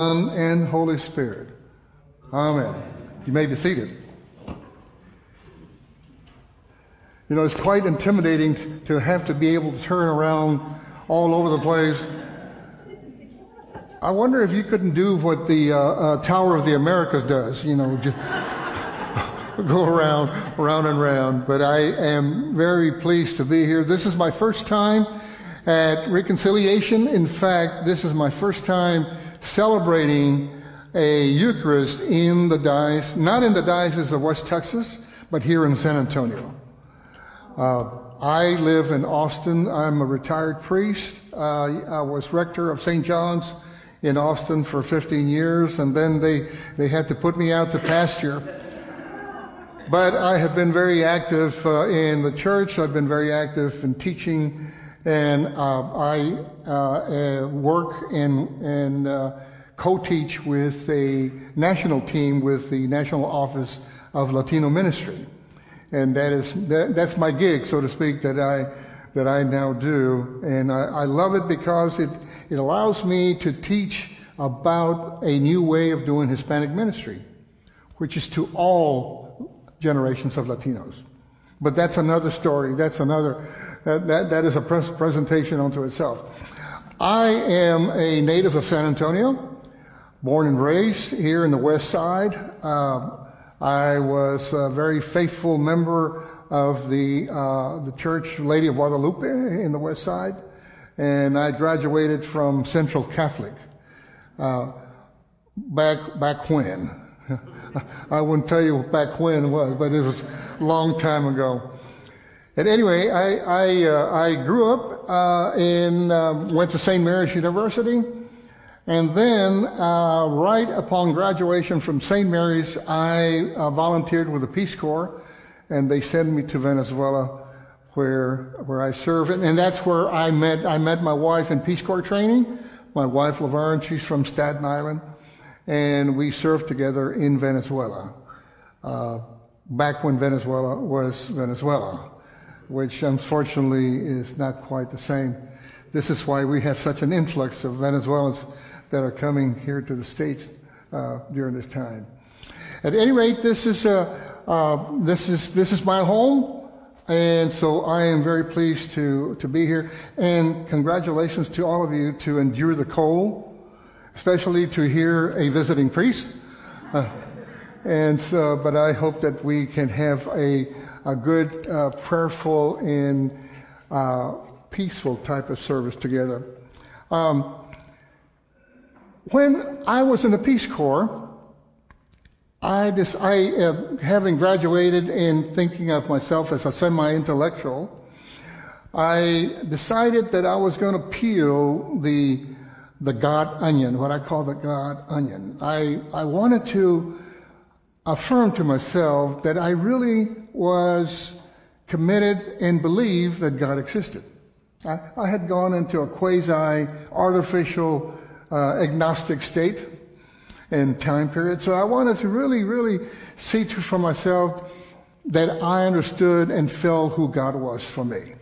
Son, and Holy Spirit. Amen. You may be seated. You know, it's quite intimidating to have to be able to turn around all over the place. I wonder if you couldn't do what the Tower of the Americas does, you know, just go round and round. But I am very pleased to be here. This is my first time at Reconciliation. In fact, this is my first time celebrating a Eucharist in the diocese, not in the Diocese of West Texas, but here in San Antonio. I live in Austin. I'm a retired priest. I was rector of St. John's in Austin for 15 years, and then they had to put me out to pasture. But I have been very active in the church. I've been very active in teaching, and I work and co-teach with a national team with the National Office of Latino Ministry, and that's my gig, so to speak, that I now do, and I love it because it allows me to teach about a new way of doing Hispanic ministry, which is to all generations of Latinos. But that's another story. That is a presentation unto itself. I am a native of San Antonio, born and raised here in the West Side. I was a very faithful member of the church Lady of Guadalupe in the West Side, and I graduated from Central Catholic back when. I wouldn't tell you back when it was, but it was a long time ago. And anyway, I grew up and went to St. Mary's University, and then right upon graduation from St. Mary's, I volunteered with the Peace Corps, and they sent me to Venezuela, where I served, and that's where I met my wife in Peace Corps training. My wife Laverne, she's from Staten Island, and we served together in Venezuela, back when Venezuela was Venezuela, which unfortunately is not quite the same. This is why we have such an influx of Venezuelans that are coming here to the States during this time. At any rate, this is my home, and so I am very pleased to be here. And congratulations to all of you to endure the cold, especially to hear a visiting priest. But I hope that we can have a good, prayerful, and peaceful type of service together. When I was in the Peace Corps, I having graduated and thinking of myself as a semi-intellectual, I decided that I was going to peel the God onion, what I call the God onion. I wanted to affirm to myself that I really was committed and believed that God existed. I had gone into a quasi-artificial agnostic state and time period, so I wanted to really, really see for myself that I understood and felt who God was for me.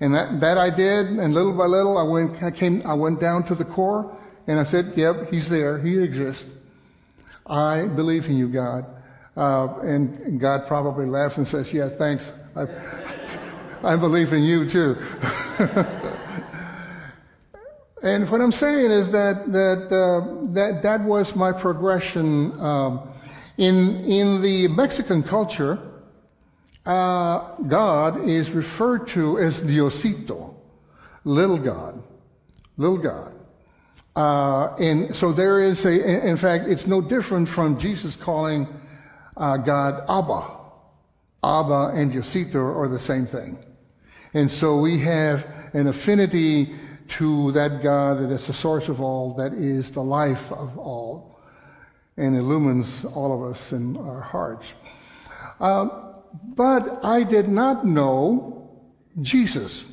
And that I did, and little by little I went down to the core, and I said, yep, he's there, he exists. I believe in you, God. And God probably laughs and says, yeah, thanks. I believe in you too. And what I'm saying is that was my progression. In the Mexican culture, God is referred to as Diosito, little God. And so there is in fact, it's no different from Jesus calling God Abba. Abba and Diosito are the same thing. And so we have an affinity to that God that is the source of all, that is the life of all, and illumines all of us in our hearts. But I did not know Jesus.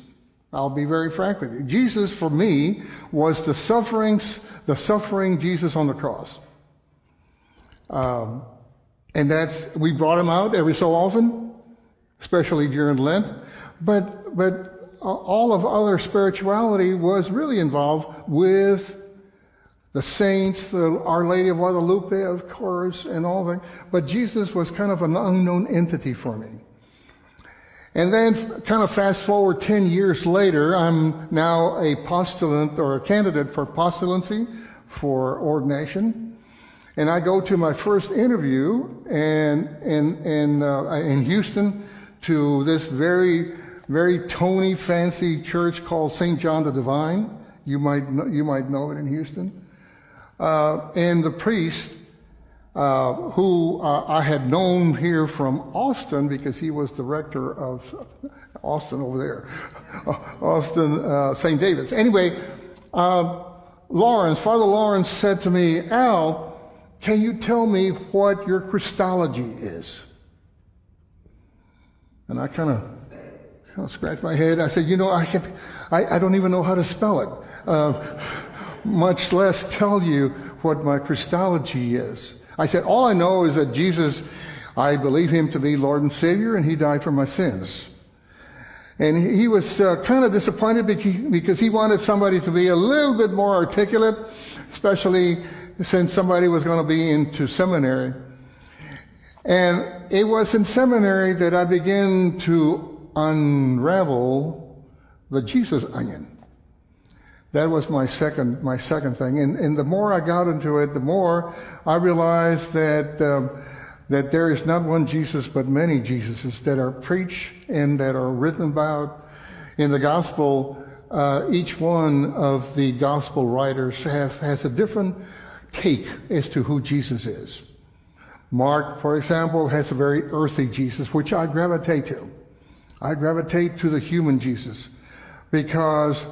I'll be very frank with you. Jesus, for me, was the suffering Jesus on the cross. And we brought him out every so often, especially during Lent. But all of other spirituality was really involved with the saints, Our Lady of Guadalupe, of course, and all that. But Jesus was kind of an unknown entity for me. And then kind of fast forward 10 years later, I'm now a postulant or a candidate for postulancy for ordination. And I go to my first interview in Houston to this very, very tony, fancy church called St. John the Divine. You might know it in Houston. And the priest, who I had known here from Austin because he was director of Austin over there, Austin, St. David's. Anyway, Father Lawrence said to me, "Al, can you tell me what your Christology is?" And I kind of scratched my head. I said, I don't even know how to spell it, much less tell you what my Christology is. I said, all I know is that Jesus, I believe him to be Lord and Savior, and he died for my sins. And he was kind of disappointed because he wanted somebody to be a little bit more articulate, especially since somebody was going to be into seminary. And it was in seminary that I began to unravel the Jesus onion. That was my second thing, and the more I got into it, the more I realized that there is not one Jesus but many Jesuses that are preached and that are written about in the gospel. Each one of the gospel writers has a different take as to who Jesus is. Mark, for example, has a very earthy Jesus, which I gravitate to. I gravitate to the human Jesus because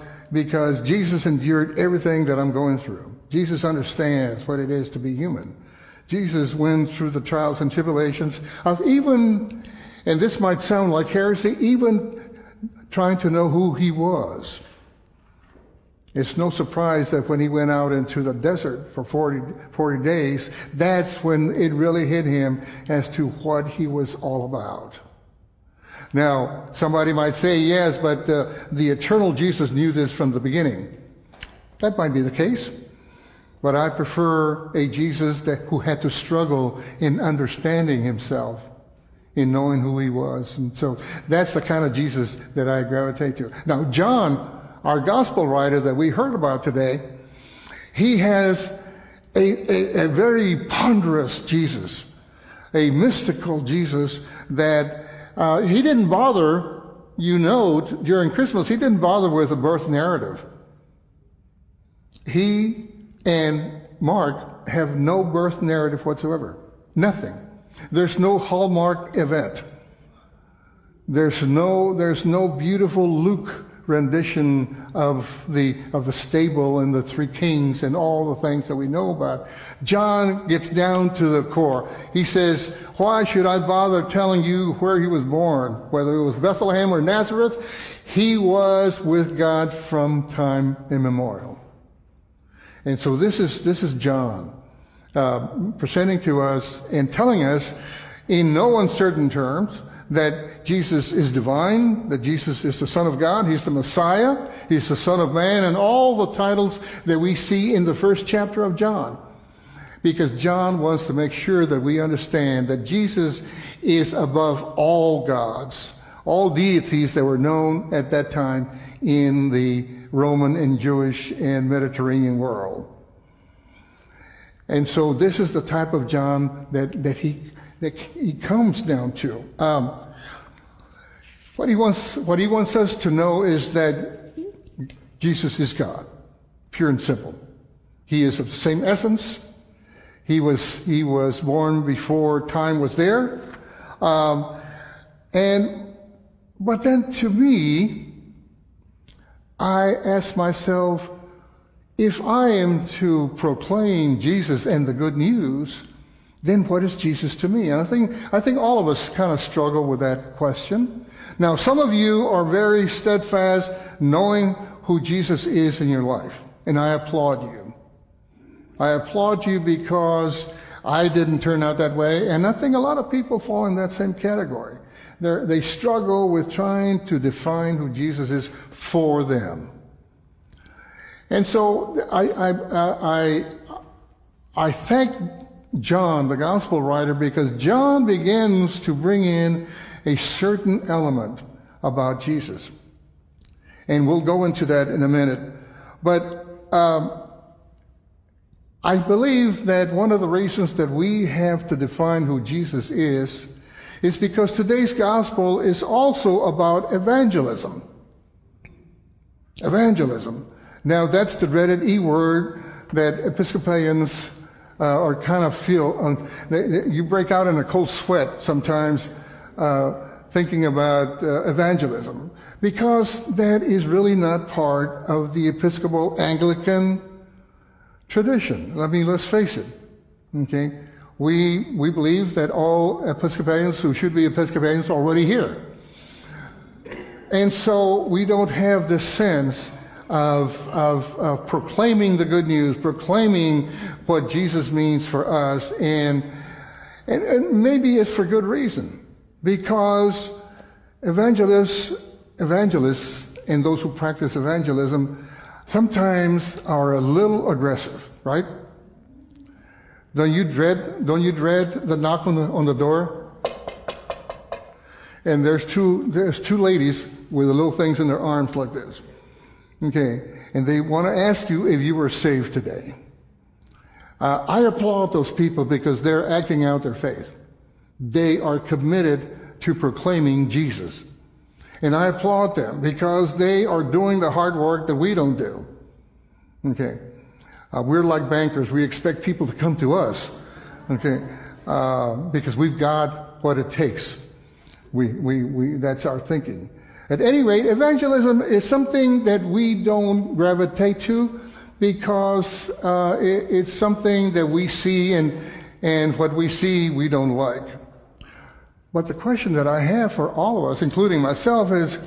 Jesus endured everything that I'm going through. Jesus understands what it is to be human. Jesus went through the trials and tribulations of even, and this might sound like heresy, even trying to know who he was. It's no surprise that when he went out into the desert for 40 days, that's when it really hit him as to what he was all about. Now, somebody might say, yes, but the eternal Jesus knew this from the beginning. That might be the case, but I prefer a Jesus who had to struggle in understanding himself, in knowing who he was. And so that's the kind of Jesus that I gravitate to. Now, John, our gospel writer that we heard about today, he has a very ponderous Jesus, a mystical Jesus that he didn't bother, during Christmas, he didn't bother with the birth narrative. He and Mark have no birth narrative whatsoever. Nothing. There's no hallmark event. There's no beautiful Luke rendition of the stable and the three kings and all the things that we know about. John gets down to the core. He says, why should I bother telling you where he was born, whether it was Bethlehem or Nazareth? He was with God from time immemorial. And so this is John presenting to us and telling us in no uncertain terms that Jesus is divine, that Jesus is the Son of God, he's the Messiah, he's the Son of Man, and all the titles that we see in the first chapter of John. Because John wants to make sure that we understand that Jesus is above all gods, all deities that were known at that time in the Roman and Jewish and Mediterranean world. And so this is the type of John that he comes down to. What he wants us to know is that Jesus is God, pure and simple. He is of the same essence. He was born before time was there. But then to me, I ask myself, if I am to proclaim Jesus and the good news, then what is Jesus to me? And I think all of us kind of struggle with that question. Now, some of you are very steadfast knowing who Jesus is in your life, and I applaud you. I applaud you because I didn't turn out that way, and I think a lot of people fall in that same category. They struggle with trying to define who Jesus is for them. And so I I thank John, the gospel writer, because John begins to bring in a certain element about Jesus. And we'll go into that in a minute. But I believe that one of the reasons that we have to define who Jesus is because today's gospel is also about evangelism. Evangelism. Now, that's the dreaded E word that Episcopalians are kind of feel. You break out in a cold sweat sometimes thinking about evangelism, because that is really not part of the Episcopal Anglican tradition. I mean, let's face it. Okay, we believe that all Episcopalians who should be Episcopalians are already here, and so we don't have this sense of proclaiming the good news, proclaiming what Jesus means for us, and maybe it's for good reason, because evangelists and those who practice evangelism sometimes are a little aggressive, right? Don't you dread the knock on the door? And there's two ladies with the little things in their arms like this. Okay, and they want to ask you if you were saved today. I applaud those people because they're acting out their faith. They are committed to proclaiming Jesus. And I applaud them because they are doing the hard work that we don't do. Okay, we're like bankers. We expect people to come to us, okay, because we've got what it takes. That's our thinking. At any rate, evangelism is something that we don't gravitate to because it's something that we see, and what we see we don't like. But the question that I have for all of us, including myself, is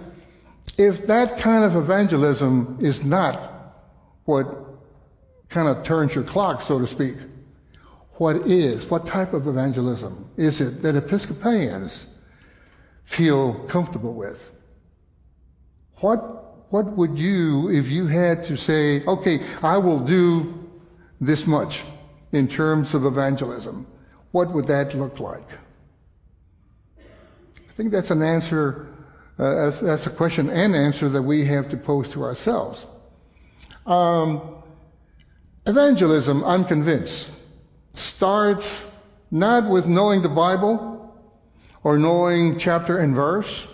if that kind of evangelism is not what kind of turns your clock, so to speak, what type of evangelism is it that Episcopalians feel comfortable with? What would you, if you had to say, okay, I will do this much in terms of evangelism, what would that look like? I think that's an answer, that's a question and answer that we have to pose to ourselves. Evangelism, I'm convinced, starts not with knowing the Bible or knowing chapter and verse,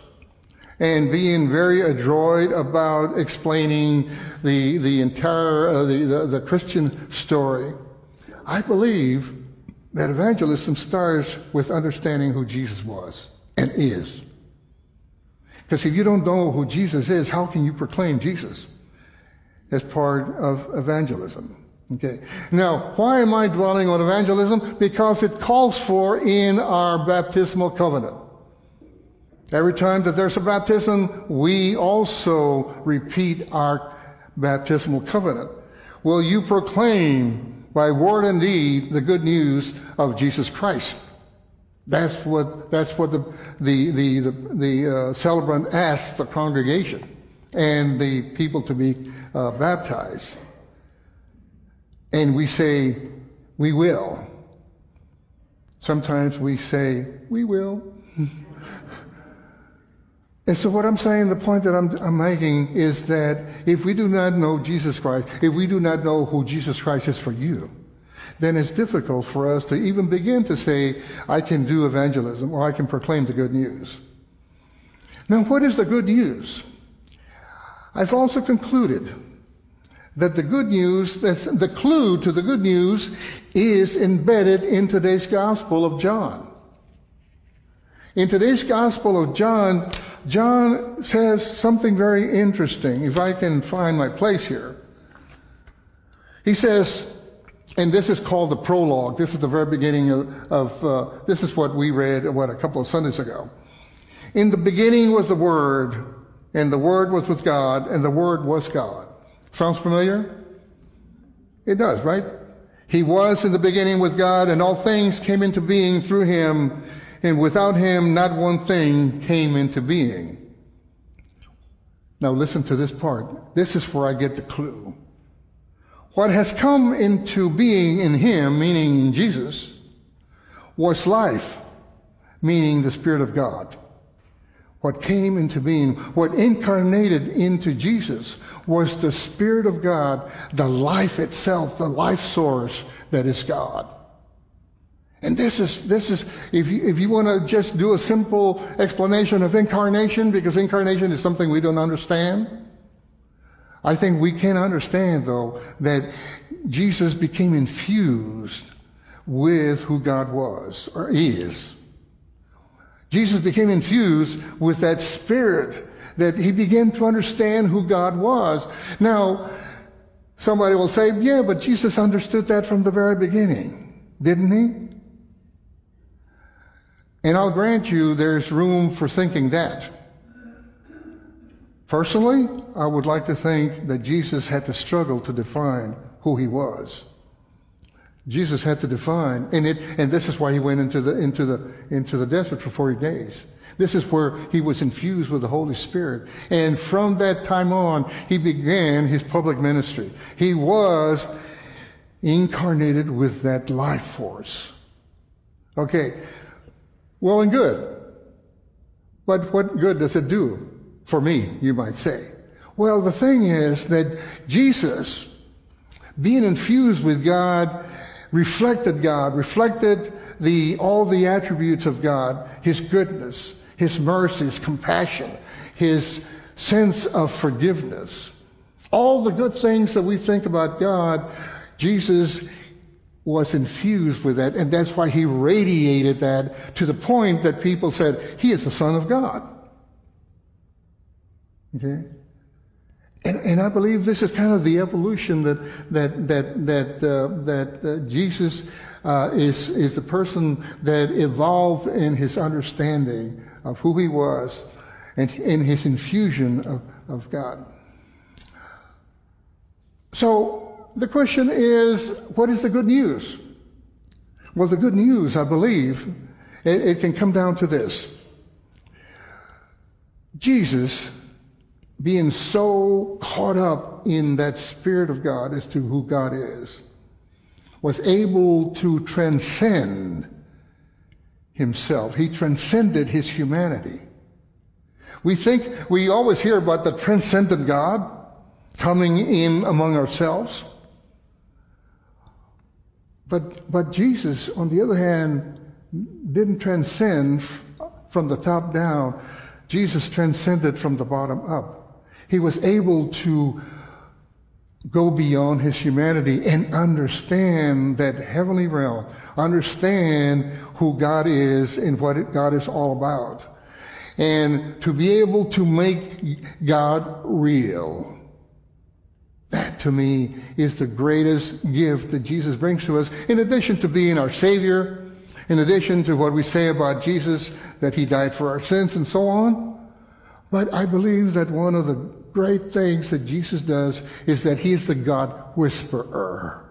and being very adroit about explaining the entire Christian story. I believe that evangelism starts with understanding who Jesus was and is. Because if you don't know who Jesus is, how can you proclaim Jesus as part of evangelism? Okay. Now, why am I dwelling on evangelism? Because it calls for in our baptismal covenant. Every time that there's a baptism, we also repeat our baptismal covenant. Will you proclaim by word and deed the good news of Jesus Christ? That's what the celebrant asks the congregation and the people to be baptized. And we say, we will. Sometimes we say, we will. And so what I'm saying, the point that I'm making is that if we do not know Jesus Christ, if we do not know who Jesus Christ is for you, then it's difficult for us to even begin to say, I can do evangelism or I can proclaim the good news. Now, what is the good news? I've also concluded that the good news, that's the clue to the good news, is embedded in today's Gospel of John. In today's Gospel of John, John says something very interesting, if I can find my place here. He says, and this is called the prologue. This is the very beginning of this is what we read, a couple of Sundays ago. In the beginning was the Word, and the Word was with God, and the Word was God. Sounds familiar? It does, right? He was in the beginning with God, and all things came into being through him, and without him, not one thing came into being. Now listen to this part. This is where I get the clue. What has come into being in him, meaning in Jesus, was life, meaning the Spirit of God. What came into being, what incarnated into Jesus, was the Spirit of God, the life itself, the life source that is God. And this is if you want to just do a simple explanation of incarnation, because incarnation is something we don't understand. I think we can understand, though, that Jesus became infused with who God was or is. Jesus became infused with that Spirit, that he began to understand who God was. Now, somebody will say, yeah, but Jesus understood that from the very beginning, didn't he? And I'll grant you there's room for thinking that. Personally, I would like to think that Jesus had to struggle to define who he was. Jesus had to define, and this is why he went into the desert for 40 days. This is where he was infused with the Holy Spirit. And from that time on, he began his public ministry. He was incarnated with that life force. Okay, well and good. But what good does it do for me, you might say? Well, the thing is that Jesus, being infused with God, reflected all the attributes of God, his goodness, his mercy, his compassion, his sense of forgiveness. All the good things that we think about God, Jesus was infused with that, and that's why he radiated that to the point that people said, he is the Son of God. Okay? And I believe this is kind of the evolution that Jesus is the person that evolved in his understanding of who he was and in his infusion of God. So the question is, what is the good news? Well, the good news, I believe, it can come down to this. Jesus, being so caught up in that Spirit of God as to who God is, was able to transcend himself. He transcended his humanity. We always hear about the transcendent God coming in among ourselves. But Jesus, on the other hand, didn't transcend from the top down. Jesus transcended from the bottom up. He was able to go beyond his humanity and understand that heavenly realm, understand who God is and what God is all about, and to be able to make God real. That, to me, is the greatest gift that Jesus brings to us, in addition to being our Savior, in addition to what we say about Jesus, that he died for our sins and so on. But I believe that one of the great things that Jesus does is that he is the God whisperer.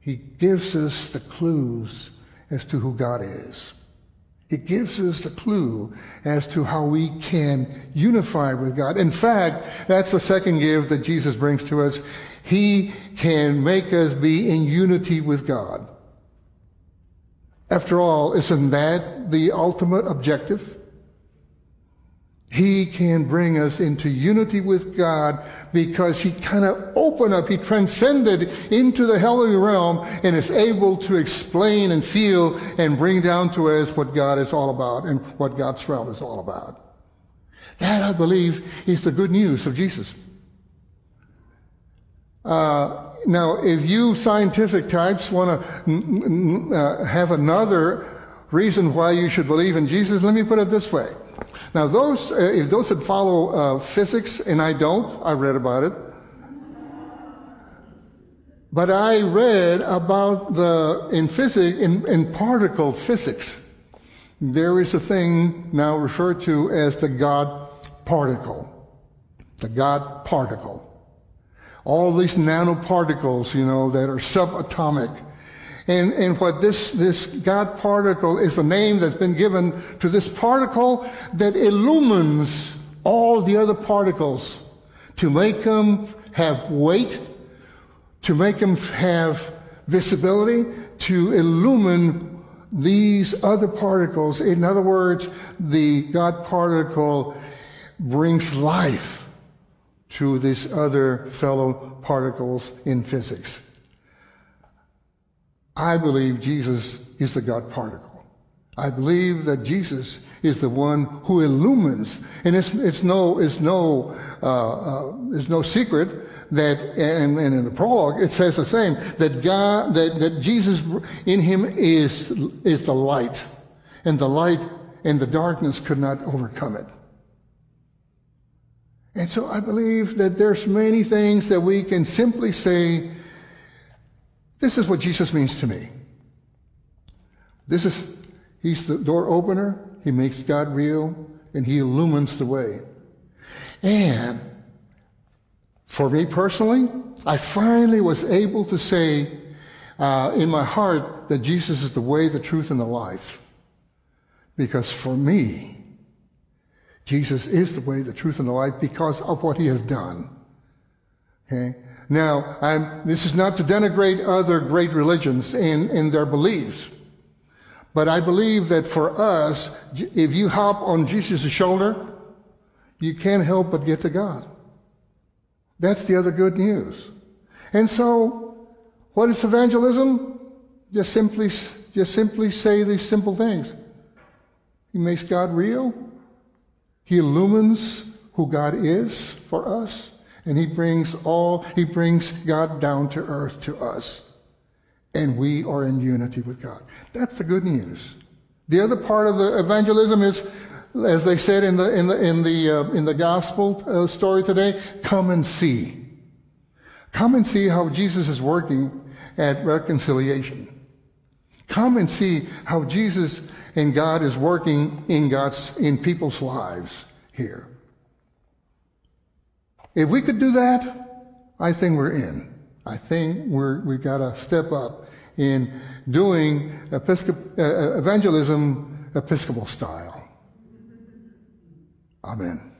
He gives us the clues as to who God is. He gives us the clue as to how we can unify with God. In fact, that's the second gift that Jesus brings to us. He can make us be in unity with God. After all, isn't that the ultimate objective? He can bring us into unity with God because he kind of opened up, he transcended into the heavenly realm and is able to explain and feel and bring down to us what God is all about and what God's realm is all about. That, I believe, is the good news of Jesus. Now, if you scientific types want to have another reason why you should believe in Jesus, let me put it this way. Now, if those that follow physics, and I don't, I read about it, but I read about in particle physics, there is a thing now referred to as the God particle. The God particle. All these nanoparticles, that are subatomic. And what this God particle is the name that's been given to this particle that illumines all the other particles to make them have weight, to make them have visibility, to illumine these other particles. In other words, the God particle brings life to these other fellow particles in physics. I believe Jesus is the God particle. I believe that Jesus is the one who illumines, and it's no secret that, and in the prologue it says the same, that God, that Jesus in Him is the light, and the light and the darkness could not overcome it. And so I believe that there's many things that we can simply say, this is what Jesus means to me. This is, He's the door opener, He makes God real, and He illumines the way. And for me personally, I finally was able to say in my heart that Jesus is the way, the truth, and the life. Because for me, Jesus is the way, the truth, and the life because of what He has done. Okay? Now, this is not to denigrate other great religions in their beliefs. But I believe that for us, if you hop on Jesus' shoulder, you can't help but get to God. That's the other good news. And so, what is evangelism? Just simply say these simple things. He makes God real. He illumines who God is for us, and He brings God down to earth to us, and we are in unity with God. That's the good news. The other part of the evangelism is, as they said in the gospel story today, come and see. Come and see how Jesus is working at reconciliation. Come and see how Jesus and God is working in people's lives here. If we could do that, I think we're in. I think we've got to step up in doing evangelism Episcopal style. Amen.